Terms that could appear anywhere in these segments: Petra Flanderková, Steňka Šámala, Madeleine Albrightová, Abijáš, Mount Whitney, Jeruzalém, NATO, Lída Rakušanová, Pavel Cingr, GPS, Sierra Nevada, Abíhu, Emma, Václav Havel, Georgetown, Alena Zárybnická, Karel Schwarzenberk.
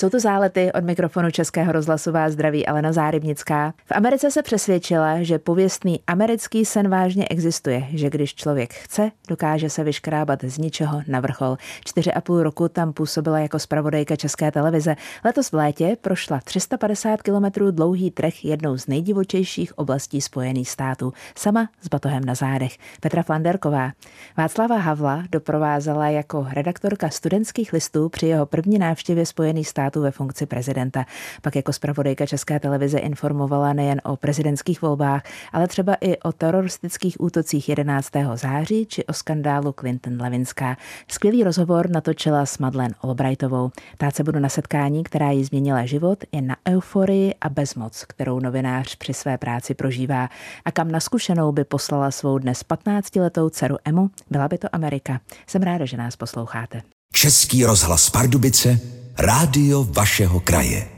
Jsou to Zálety, od mikrofonu Českého rozhlasu vás zdraví Alena Zárybnická. V Americe se přesvědčila, že pověstný americký sen vážně existuje, že když člověk chce, dokáže se vyškrábat z ničeho na vrchol. 4,5 roku tam působila jako zpravodajka České televize. Letos v létě prošla 350 kilometrů dlouhý trek jednou z nejdivočejších oblastí Spojených států. Sama s batohem na zádech. Petra Flanderková Václava Havla doprovázela jako redaktorka Studentských listů při jeho první návštěvě Spojených států ve funkci prezidenta. Pak jako zpravodajka České televize informovala nejen o prezidentských volbách, ale třeba i o teroristických útocích 11. září či o skandálu Clinton-Lewinská. Skvělý rozhovor natočila s Madeleine Albrightovou. Ptát se budu na setkání, která jí změnila život, i na euforii a bezmoc, kterou novinář při své práci prožívá, a kam na zkušenou by poslala svou dnes 15-letou dceru Emu, byla by to Amerika. Jsem ráda, že nás posloucháte. Český rozhlas Pardubice, rádio vašeho kraje.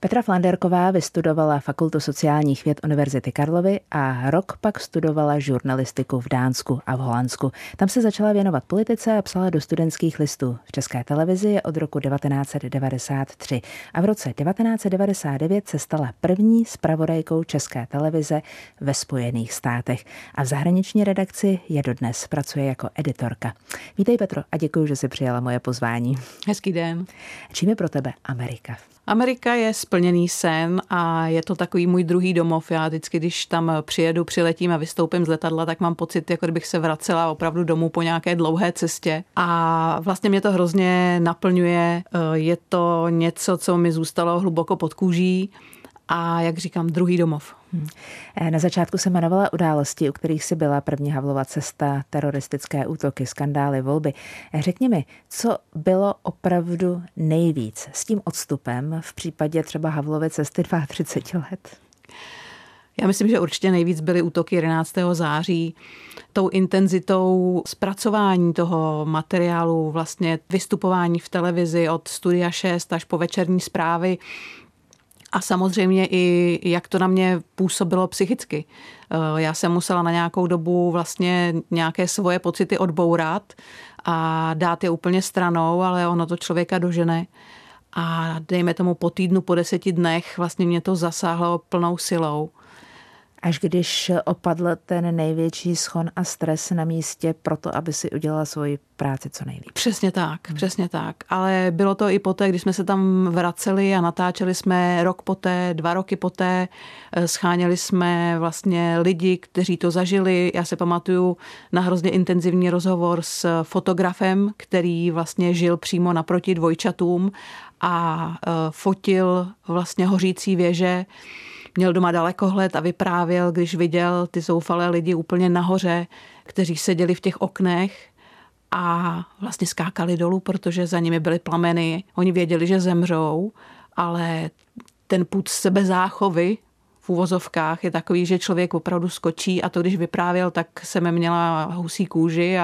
Petra Flanderková vystudovala Fakultu sociálních věd Univerzity Karlovy a rok pak studovala žurnalistiku v Dánsku a v Holandsku. Tam se začala věnovat politice a psala do Studentských listů. V České televizi je od roku 1993 a v roce 1999 se stala první zpravodajkou České televize ve Spojených státech. A v zahraniční redakci je dodnes, pracuje jako editorka. Vítej, Petro, a děkuji, že jsi přijala moje pozvání. Hezký den. Čím je pro tebe Amerika? Amerika je splněný sen a je to takový můj druhý domov. Já vždycky, když tam přiletím a vystoupím z letadla, tak mám pocit, jako kdybych se vracela opravdu domů po nějaké dlouhé cestě. A vlastně mě to hrozně naplňuje. Je to něco, co mi zůstalo hluboko pod kůží a, jak říkám, druhý domov. Na začátku se jmenovala události, u kterých si byla: první Havlova cesta, teroristické útoky, skandály, volby. Řekni mi, co bylo opravdu nejvíc s tím odstupem v případě třeba Havlovy cesty 32 let? Já myslím, že určitě nejvíc byly útoky 11. září. Tou intenzitou zpracování toho materiálu, vlastně vystupování v televizi od Studia 6 až po večerní zprávy, a samozřejmě i jak to na mě působilo psychicky. Já jsem musela na nějakou dobu vlastně nějaké svoje pocity odbourat a dát je úplně stranou, ale ono to člověka dožene. A dejme tomu po týdnu, po 10 dnech vlastně mě to zasáhlo plnou silou. Až když opadl ten největší schon a stres na místě proto, aby si udělala svoji práci co nejlíp. Přesně tak, přesně tak. Ale bylo to i poté, když jsme se tam vraceli a natáčeli jsme rok poté, 2 roky poté. Scháněli jsme vlastně lidi, kteří to zažili. Já se pamatuju na hrozně intenzivní rozhovor s fotografem, který vlastně žil přímo naproti dvojčatům a fotil vlastně hořící věže. Měl doma dalekohled a vyprávěl, když viděl ty zoufalé lidi úplně nahoře, kteří seděli v těch oknech a vlastně skákali dolů, protože za nimi byly plameny. Oni věděli, že zemřou, ale ten pud sebezáchovy v uvozovkách je takový, že člověk opravdu skočí, a to, když vyprávěl, tak jsem měla husí kůži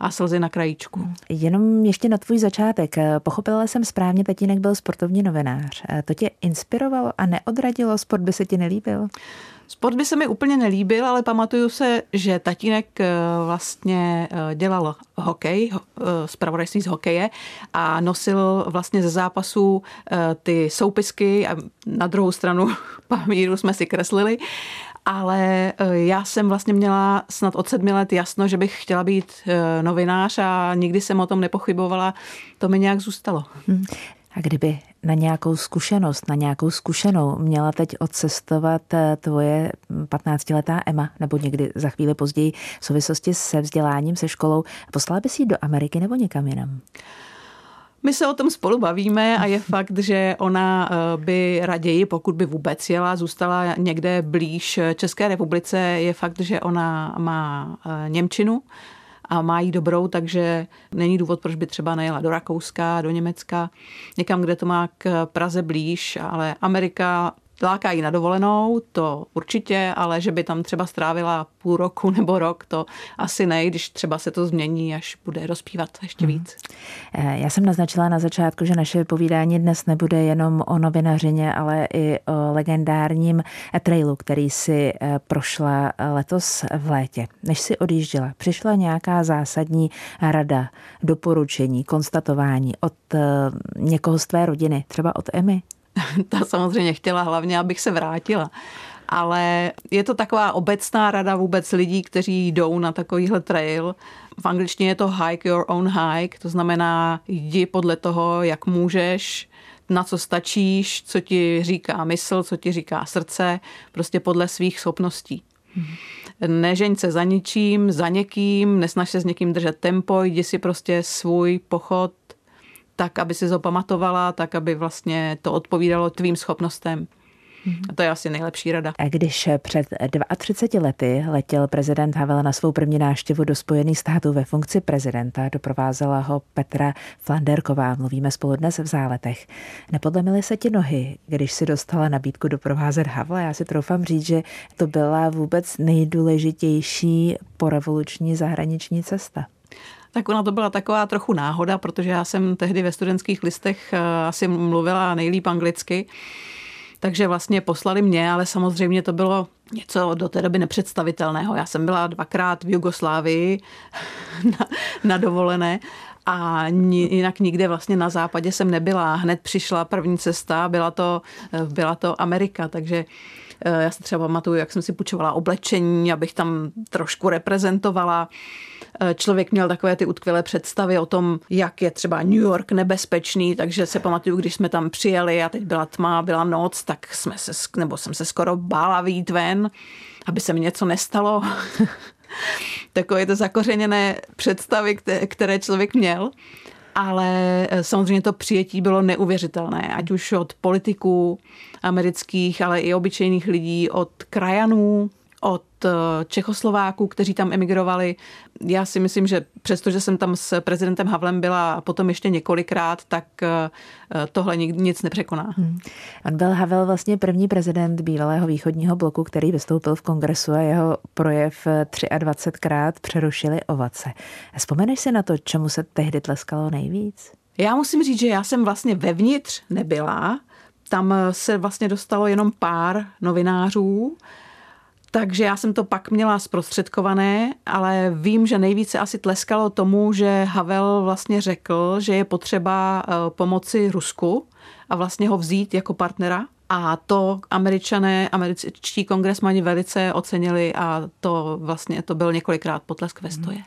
a slzy na krajíčku. Jenom ještě na tvůj začátek. Pochopila jsem správně, tatínek byl sportovní novinář. To tě inspirovalo a neodradilo? Sport by se ti nelíbil? Sport by se mi úplně nelíbil, ale pamatuju se, že tatínek vlastně dělal hokej, zpravodajství z hokeje, a nosil vlastně ze zápasů ty soupisky a na druhou stranu papíru jsme si kreslili. Ale já jsem vlastně měla snad od 7 let jasno, že bych chtěla být novinář, a nikdy jsem o tom nepochybovala. To mi nějak zůstalo. A kdyby na nějakou zkušenost, na nějakou zkušenou měla teď odcestovat tvoje 15-letá Emma, nebo někdy za chvíli později, v souvislosti se vzděláním, se školou, poslala bys ji do Ameriky nebo někam jinam? My se o tom spolu bavíme a je fakt, že ona by raději, pokud by vůbec jela, zůstala někde blíž České republice. Je fakt, že ona má němčinu a má jí dobrou, takže není důvod, proč by třeba nejela do Rakouska, do Německa, někam, kde to má k Praze blíž, ale Amerika Lákají na dovolenou, to určitě, ale že by tam třeba strávila půl roku nebo rok, to asi ne, když třeba se to změní, až bude rozpívat ještě víc. Já jsem naznačila na začátku, že naše povídání dnes nebude jenom o novinařině, ale i o legendárním trailu, který si prošla letos v létě. Než si odjížděla, přišla nějaká zásadní rada, doporučení, konstatování od někoho z tvé rodiny, třeba od Emmy? Ta samozřejmě chtěla hlavně, abych se vrátila. Ale je to taková obecná rada vůbec lidí, kteří jdou na takovýhle trail. V angličtině je to hike your own hike, to znamená jdi podle toho, jak můžeš, na co stačíš, co ti říká mysl, co ti říká srdce, prostě podle svých schopností. Nežeň se za ničím, za někým, nesnaž se s někým držet tempo, jdi si prostě svůj pochod tak, aby si zapamatovala, tak, aby vlastně to odpovídalo tvým schopnostem. A to je asi nejlepší rada. A když před 32 lety letěl prezident Havel na svou první návštěvu do Spojených států ve funkci prezidenta, doprovázela ho Petra Flanderková. Mluvíme spolu dnes v Záletech. Nepodlemily se ti nohy, když si dostala nabídku doprovázet Havla? Já si troufám říct, že to byla vůbec nejdůležitější porevoluční zahraniční cesta. Tak ona to byla taková trochu náhoda, protože já jsem tehdy ve studentských listech asi mluvila nejlíp anglicky, takže vlastně poslali mě, ale samozřejmě to bylo něco do té doby nepředstavitelného. Já jsem byla 2krát v Jugoslávii na dovolené a jinak nikde vlastně na západě jsem nebyla. Hned přišla první cesta, byla to Amerika, takže já si třeba pamatuju, jak jsem si půjčovala oblečení, abych tam trošku reprezentovala. Člověk měl takové ty utkvělé představy o tom, jak je třeba New York nebezpečný, takže se pamatuju, když jsme tam přijeli a teď byla tma, byla noc, tak jsem se skoro bála vyjít ven, aby se mi něco nestalo. Takové to zakořeněné představy, které člověk měl. Ale samozřejmě to přijetí bylo neuvěřitelné, ať už od politiků amerických, ale i obyčejných lidí, od krajanů, od Čechoslováků, kteří tam emigrovali. Já si myslím, že přestože jsem tam s prezidentem Havlem byla potom ještě několikrát, tak tohle nic nepřekoná. On byl Havel vlastně první prezident bývalého východního bloku, který vystoupil v kongresu a jeho projev 23krát přerušili ovace. Vzpomeneš si na to, čemu se tehdy tleskalo nejvíc? Já musím říct, že já jsem vlastně vevnitř nebyla. Tam se vlastně dostalo jenom pár novinářů, takže já jsem to pak měla zprostředkované, ale vím, že nejvíce asi tleskalo tomu, že Havel vlastně řekl, že je potřeba pomoci Rusku a vlastně ho vzít jako partnera. A to američtí kongresmani velice ocenili a to byl několikrát potlesk ve stoje.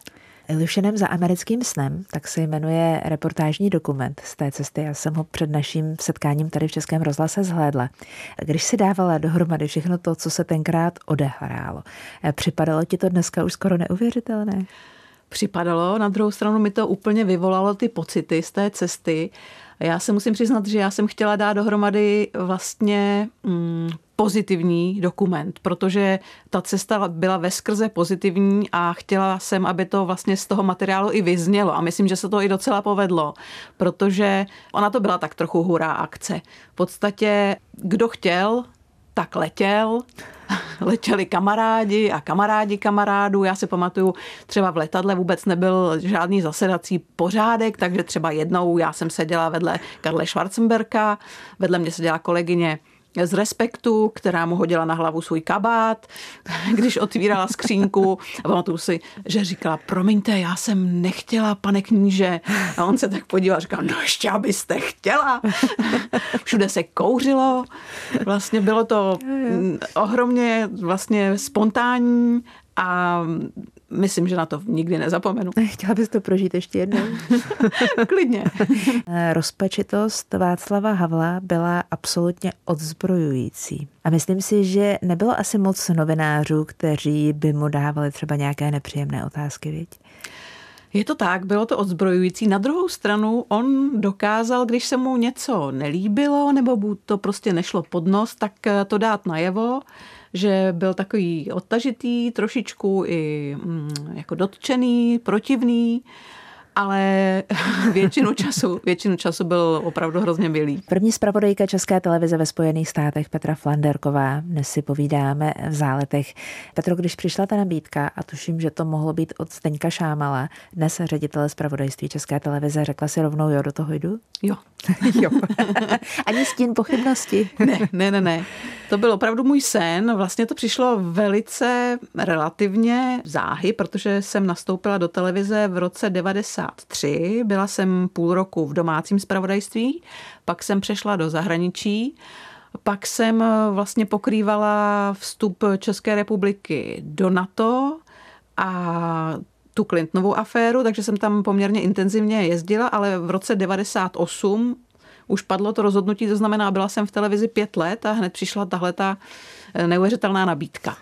Ilušenem za americkým snem, tak se jmenuje reportážní dokument z té cesty. Já jsem ho před naším setkáním tady v Českém rozhlase zhlédla. Když si dávala dohromady všechno to, co se tenkrát odehrálo, připadalo ti to dneska už skoro neuvěřitelné? Připadalo, na druhou stranu mi to úplně vyvolalo ty pocity z té cesty. Já se musím přiznat, že já jsem chtěla dát dohromady vlastně pozitivní dokument, protože ta cesta byla veskrze pozitivní a chtěla jsem, aby to vlastně z toho materiálu i vyznělo. A myslím, že se to i docela povedlo, protože ona to byla tak trochu hurá akce. V podstatě kdo chtěl, tak letěl. Letěli kamarádi a kamarádi kamarádů. Já si pamatuju, třeba v letadle vůbec nebyl žádný zasedací pořádek, takže třeba jednou já jsem seděla vedle Karle Schwarzenberka, vedle mě seděla kolegyně z Respektu, která mu hodila na hlavu svůj kabát, když otvírala skřínku. A pamatuju si, že říkala, promiňte, já jsem nechtěla, pane kníže. A on se tak podíval a říkal, no ještě abyste chtěla. Všude se kouřilo. Vlastně bylo to ohromně vlastně spontánní a myslím, že na to nikdy nezapomenu. Chtěla bys to prožít ještě jednou? Klidně. Rozpačitost Václava Havla byla absolutně odzbrojující. A myslím si, že nebylo asi moc novinářů, kteří by mu dávali třeba nějaké nepříjemné otázky, viď? Je to tak, bylo to odzbrojující. Na druhou stranu on dokázal, když se mu něco nelíbilo, nebo to prostě nešlo pod nos, tak to dát najevo, že byl takový odtažitý, trošičku i jako dotčený, protivný ale většinu času byl opravdu hrozně milý. První zpravodajka České televize ve Spojených státech Petra Flanderková. Dnes si povídáme v Záletech. Petro, když přišla ta nabídka, a tuším, že to mohlo být od Steňka Šámala, dnes ředitele zpravodajství České televize, řekla si rovnou, jo, do toho jdu? Jo. Jo. Ani stín pochybnosti. Ne. To byl opravdu můj sen. Vlastně to přišlo velice relativně záhy, protože jsem nastoupila do televize v roce 1993. Byla jsem půl roku v domácím zpravodajství, pak jsem přešla do zahraničí, pak jsem vlastně pokrývala vstup České republiky do NATO a tu Clintonovou aféru, takže jsem tam poměrně intenzivně jezdila, ale v roce 1998 už padlo to rozhodnutí, to znamená, byla jsem v televizi 5 let a hned přišla tahleta neuvěřitelná nabídka.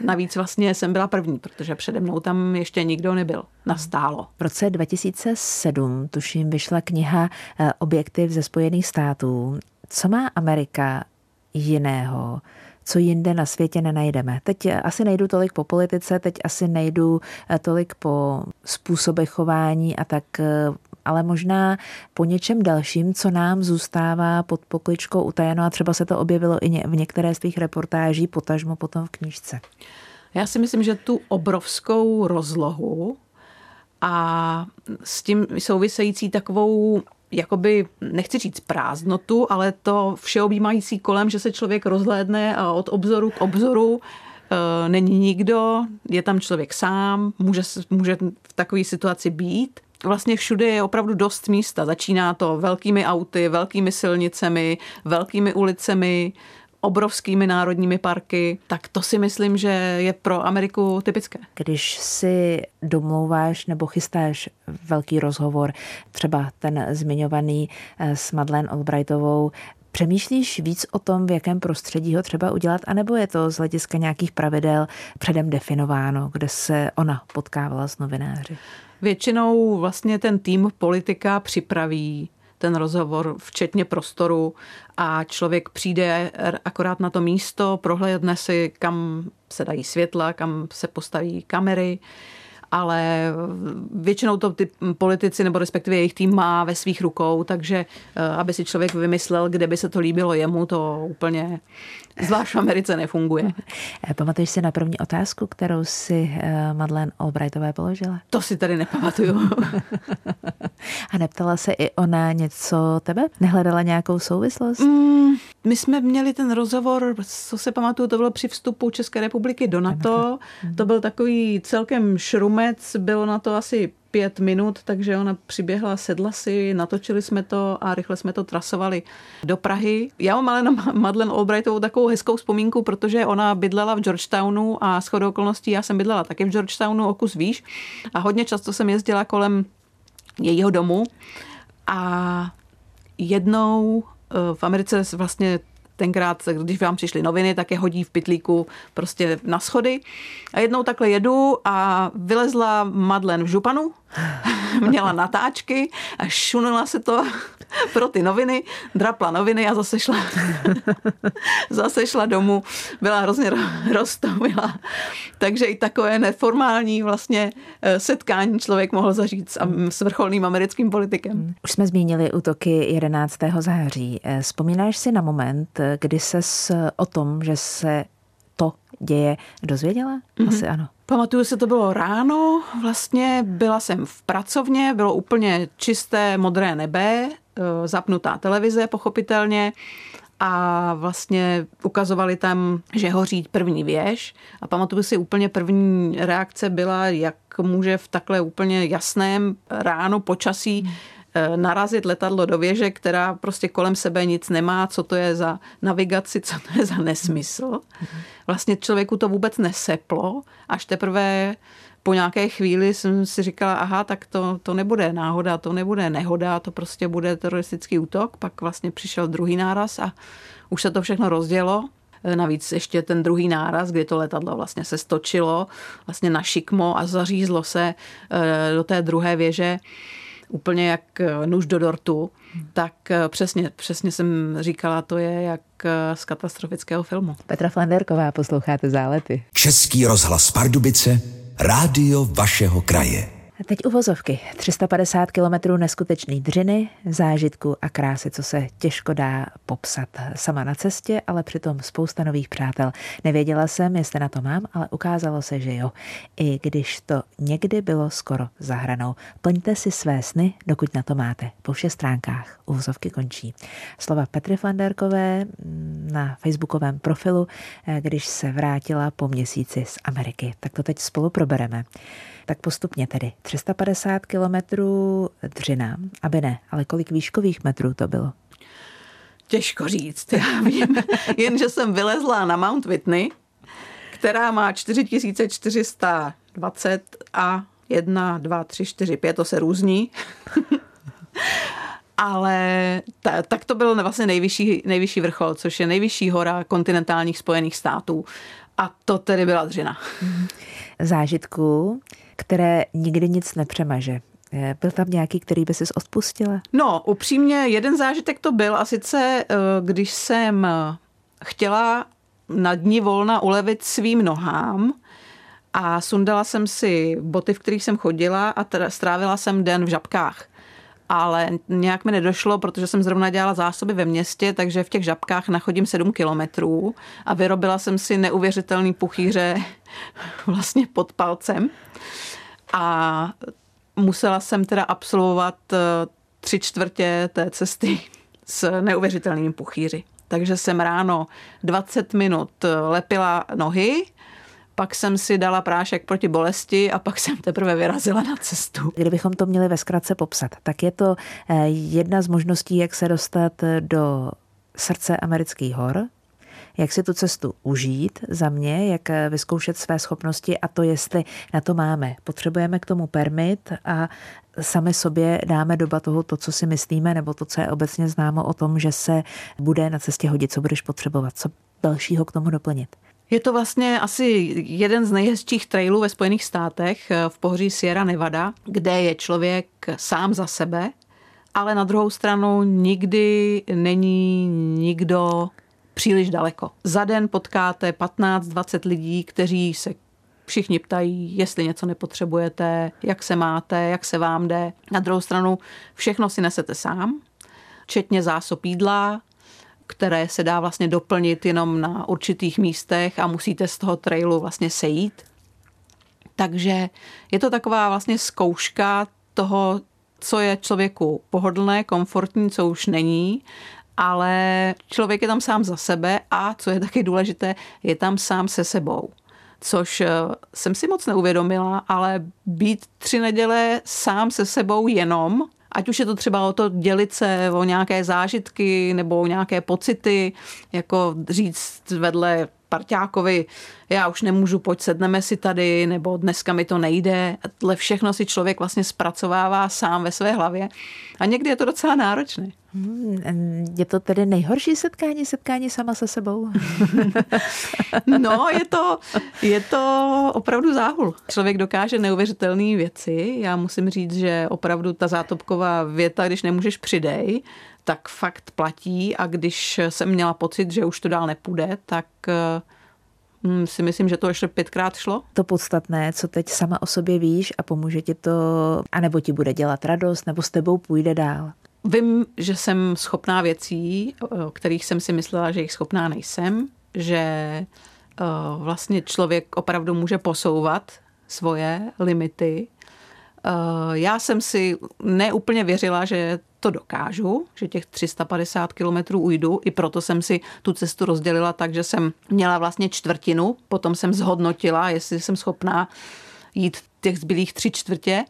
Navíc vlastně jsem byla první, protože přede mnou tam ještě nikdo nebyl. Nastálo. V roce 2007, tuším, vyšla kniha Objektiv ze Spojených států. Co má Amerika jiného, co jinde na světě nenajdeme? Teď asi nejdu tolik po politice, teď asi nejdu tolik po způsobech chování a tak, ale možná po něčem dalším, co nám zůstává pod pokličkou utajeno a třeba se to objevilo i v některé z těch reportáží, potažmo potom v knížce. Já si myslím, že tu obrovskou rozlohu a s tím související takovou, jakoby, nechci říct prázdnotu, ale to všeobjímající kolem, že se člověk rozhlédne a od obzoru k obzoru není nikdo, je tam člověk sám, může v takové situaci být. Vlastně všude je opravdu dost místa. Začíná to velkými auty, velkými silnicemi, velkými ulicemi, obrovskými národními parky, tak to si myslím, že je pro Ameriku typické. Když si domlouváš nebo chystáš velký rozhovor, třeba ten zmiňovaný s Madeleine Albrightovou, přemýšlíš víc o tom, v jakém prostředí ho třeba udělat, anebo je to z hlediska nějakých pravidel předem definováno, kde se ona potkávala s novináři? Většinou vlastně ten tým politika připraví ten rozhovor, včetně prostoru, a člověk přijde akorát na to místo, prohlédne si, kam se dají světla, kam se postaví kamery, ale většinou to ty politici nebo respektive jejich tým má ve svých rukou, takže aby si člověk vymyslel, kde by se to líbilo jemu, to úplně zvlášť v Americe nefunguje. Pamatuješ si na první otázku, kterou si Madeleine Albrightové položila? To si tady nepamatuju. A neptala se i ona něco tebe? Nehledala nějakou souvislost? My jsme měli ten rozhovor, co se pamatuju, to bylo při vstupu České republiky do NATO. To byl takový celkem šrumec, bylo na to asi 5 minut, takže ona přiběhla, sedla si, natočili jsme to a rychle jsme to trasovali do Prahy. Já mám ale na Madeleine Albrightovou takovou hezkou vzpomínku, protože ona bydlela v Georgetownu a shodou okolností já jsem bydlela taky v Georgetownu, o kus výš, a hodně často jsem jezdila kolem jejího domu a jednou v Americe vlastně tenkrát, když vám přišly noviny, tak je hodí v pytlíku prostě na schody. A jednou takhle jedu a vylezla Madeleine v županu, měla natáčky a šunula se to pro ty noviny, drapla noviny a zase šla domů. Byla hrozně roztomilá. Takže i takové neformální vlastně setkání člověk mohl zažít s vrcholným americkým politikem. Už jsme zmínili útoky 11. září. Vzpomínáš si na moment, kdy ses o tom, že se to děje, dozvěděla? Asi ano. Pamatuju si, to bylo ráno, vlastně byla jsem v pracovně, bylo úplně čisté modré nebe, zapnutá televize pochopitelně a vlastně ukazovali tam, že hoří první věž a pamatuju si, úplně první reakce byla, jak může v takhle úplně jasném ráno počasí narazit letadlo do věže, která prostě kolem sebe nic nemá, co to je za navigaci, co to je za nesmysl. Vlastně člověku to vůbec neseplo, až teprve po nějaké chvíli jsem si říkala, aha, tak to nebude náhoda, to nebude nehoda, to prostě bude teroristický útok. Pak vlastně přišel druhý náraz a už se to všechno rozdělo. Navíc ještě ten druhý náraz, kdy to letadlo vlastně se stočilo vlastně na šikmo a zařízlo se do té druhé věže úplně jak nůž do dortu, tak přesně jsem říkala, to je jak z katastrofického filmu. Petra Flanderková, posloucháte Zálety. Český rozhlas Pardubice, rádio vašeho kraje. Teď uvozovky. 350 kilometrů neskutečný dřiny, zážitku a krásy, co se těžko dá popsat sama na cestě, ale přitom spousta nových přátel. Nevěděla jsem, jestli na to mám, ale ukázalo se, že jo. I když to někdy bylo skoro za hranou. Plňte si své sny, dokud na to máte. Po všech stránkách uvozovky končí. Slova Petry Flanderkové na facebookovém profilu, když se vrátila po měsíci z Ameriky. Tak to teď spolu probereme. Tak postupně tedy 350 kilometrů dřina, aby ne, ale kolik výškových metrů to bylo? Těžko říct, já vím, jenže jsem vylezla na Mount Whitney, která má 4420 a 1, 2, 3, 4, 5, to se různí. Ale tak to byl vlastně nejvyšší vrchol, což je nejvyšší hora kontinentálních Spojených států. A to tedy byla dřina. Zážitku, které nikdy nic nepřemaže. Byl tam nějaký, který by si odpustila? No, upřímně, jeden zážitek to byl, a sice, když jsem chtěla na dní volna ulevit svým nohám a sundala jsem si boty, v kterých jsem chodila a strávila jsem den v žabkách. Ale nějak mi nedošlo, protože jsem zrovna dělala zásoby ve městě, takže v těch žabkách nachodím 7 kilometrů a vyrobila jsem si neuvěřitelný puchýře vlastně pod palcem. A musela jsem teda absolvovat 3/4 té cesty s neuvěřitelným puchýři. Takže jsem ráno 20 minut lepila nohy, pak jsem si dala prášek proti bolesti a pak jsem teprve vyrazila na cestu. Kdybychom to měli ve zkratce popsat, tak je to jedna z možností, jak se dostat do srdce amerických hor, jak si tu cestu užít za mě, jak vyzkoušet své schopnosti a to, jestli na to máme. Potřebujeme k tomu permit a sami sobě dáme do batohu to, co si myslíme, nebo to, co je obecně známo o tom, že se bude na cestě hodit, co budeš potřebovat, co dalšího k tomu doplnit. Je to vlastně asi jeden z nejhezčích trailů ve Spojených státech v pohoří Sierra Nevada, kde je člověk sám za sebe, ale na druhou stranu nikdy není nikdo příliš daleko. Za den potkáte 15-20 lidí, kteří se všichni ptají, jestli něco nepotřebujete, jak se máte, jak se vám jde. Na druhou stranu všechno si nesete sám, včetně zásob jídla, které se dá vlastně doplnit jenom na určitých místech a musíte z toho trailu vlastně sejít. Takže je to taková vlastně zkouška toho, co je člověku pohodlné, komfortní, co už není, ale člověk je tam sám za sebe a, co je taky důležité, je tam sám se sebou. Což jsem si moc neuvědomila, ale být 3 neděle sám se sebou jenom, ať už je to třeba o to dělit se o nějaké zážitky nebo o nějaké pocity, jako říct vedle parťákovi, já už nemůžu, pojď sedneme si tady, nebo dneska mi to nejde. Tohle všechno si člověk vlastně zpracovává sám ve své hlavě. A někdy je to docela náročné. Je to tedy nejhorší setkání sama se sebou? No, je to opravdu záhul. Člověk dokáže neuvěřitelné věci. Já musím říct, že opravdu ta zátopková věta, když nemůžeš přidej, tak fakt platí a když jsem měla pocit, že už to dál nepůjde, tak si myslím, že to ještě 5krát šlo. To podstatné, co teď sama o sobě víš a pomůže ti to, anebo ti bude dělat radost, nebo s tebou půjde dál. Vím, že jsem schopná věcí, o kterých jsem si myslela, že jich schopná nejsem, že vlastně člověk opravdu může posouvat svoje limity. Já jsem si neúplně věřila, že to dokážu, že těch 350 kilometrů ujdu, i proto jsem si tu cestu rozdělila tak, že jsem měla vlastně 1/4, potom jsem zhodnotila, jestli jsem schopná jít těch zbylých 3/4,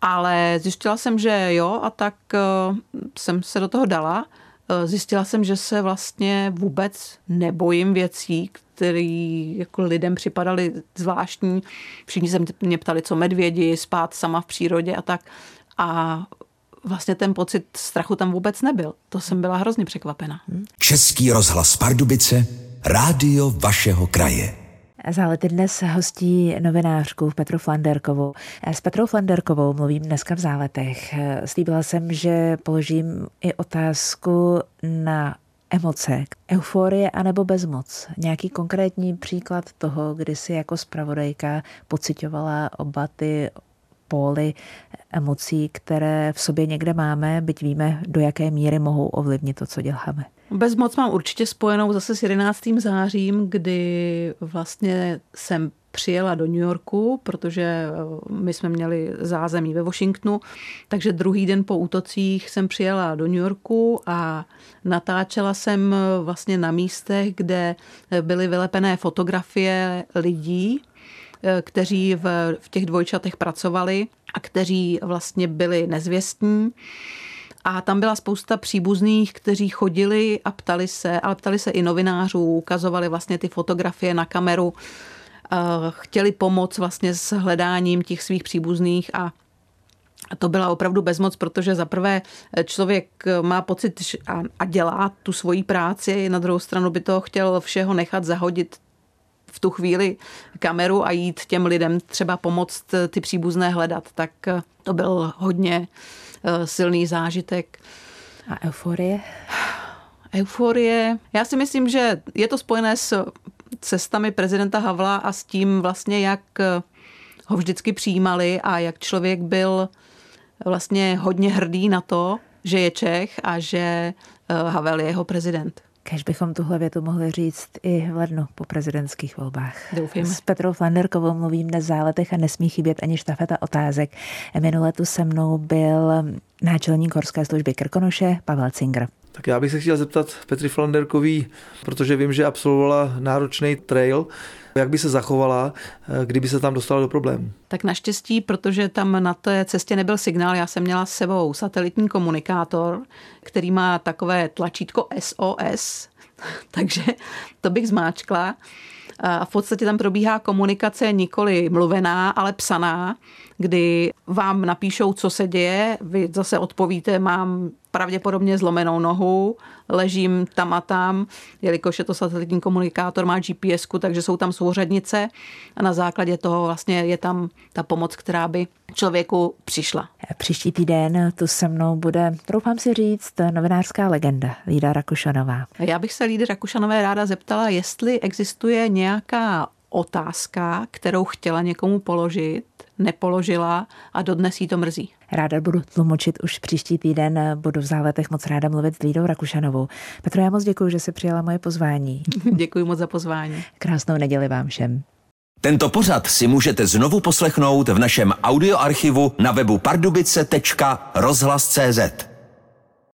ale zjistila jsem, že jo, a tak jsem se do toho dala. Zjistila jsem, že se vlastně vůbec nebojím věcí, které jako lidem připadaly zvláštní. Všichni se mě ptali, co medvědi, spát sama v přírodě a tak. A vlastně ten pocit strachu tam vůbec nebyl. To jsem byla hrozně překvapena. Český rozhlas Pardubice, rádio vašeho kraje. Zálety dnes hostí novinářku Petru Flanderkovou. S Petrou Flanderkovou mluvím dneska v Záletech. Slíbila jsem, že položím i otázku na emoce, euforie anebo bezmoc. Nějaký konkrétní příklad toho, kdy si jako zpravodajka pocitovala oba ty póly emocí, které v sobě někde máme, byť víme, do jaké míry mohou ovlivnit to, co děláme. Bezmoc mám určitě spojenou zase s 11. zářím, kdy vlastně jsem přijela do New Yorku, protože my jsme měli zázemí ve Washingtonu, takže druhý den po útocích jsem přijela do New Yorku a natáčela jsem vlastně na místech, kde byly vylepené fotografie lidí, kteří v těch dvojčatech pracovali a kteří vlastně byli nezvěstní. A tam byla spousta příbuzných, kteří chodili a ptali se, ale ptali se i novinářů, ukazovali vlastně ty fotografie na kameru, chtěli pomoct vlastně s hledáním těch svých příbuzných a to byla opravdu bezmoc, protože za prvé člověk má pocit a dělá tu svoji práci, na druhou stranu by to chtěl všeho nechat zahodit v tu chvíli kameru a jít těm lidem třeba pomoct ty příbuzné hledat. Tak to byl hodně silný zážitek. A euforie? Euforie. Já si myslím, že je to spojené s cestami prezidenta Havla a s tím vlastně, jak ho vždycky přijímali a jak člověk byl vlastně hodně hrdý na to, že je Čech a že Havel je jeho prezident. Kéž bychom tuhle větu mohli říct i v lednu po prezidentských volbách. Doufujeme. S Petrou Flanderkovou mluvím dnes v Záletech a nesmí chybět ani štafeta otázek. Minule tu se mnou byl náčelník horské služby Krkonoše Pavel Cingr. Tak já bych se chtěl zeptat Petry Flanderkový, protože vím, že absolvovala náročný trail, jak by se zachovala, kdyby se tam dostala do problémů? Tak naštěstí, protože tam na té cestě nebyl signál, já jsem měla s sebou satelitní komunikátor, který má takové tlačítko SOS, takže to bych zmáčkla. A v podstatě tam probíhá komunikace nikoli mluvená, ale psaná, kdy vám napíšou, co se děje, vy zase odpovíte, mám pravděpodobně zlomenou nohu, ležím tam a tam, jelikož je to satelitní komunikátor, má GPSku, takže jsou tam souřadnice a na základě toho vlastně je tam ta pomoc, která by člověku přišla. Příští týden tu se mnou bude, doufám si říct, novinářská legenda Lída Rakušanová. Já bych se Lídy Rakušanové ráda zeptala, jestli existuje nějaká otázka, kterou chtěla někomu položit, nepoložila a dodnes jí to mrzí. Ráda budu tlumočit už příští týden, budu v Záletech moc ráda mluvit s Lídou Rakušanovou. Petro, já moc děkuji, že jsi přijala moje pozvání. Děkuji moc za pozvání. Krásnou neděli vám všem. Tento pořad si můžete znovu poslechnout v našem audioarchivu na webu pardubice.rozhlas.cz.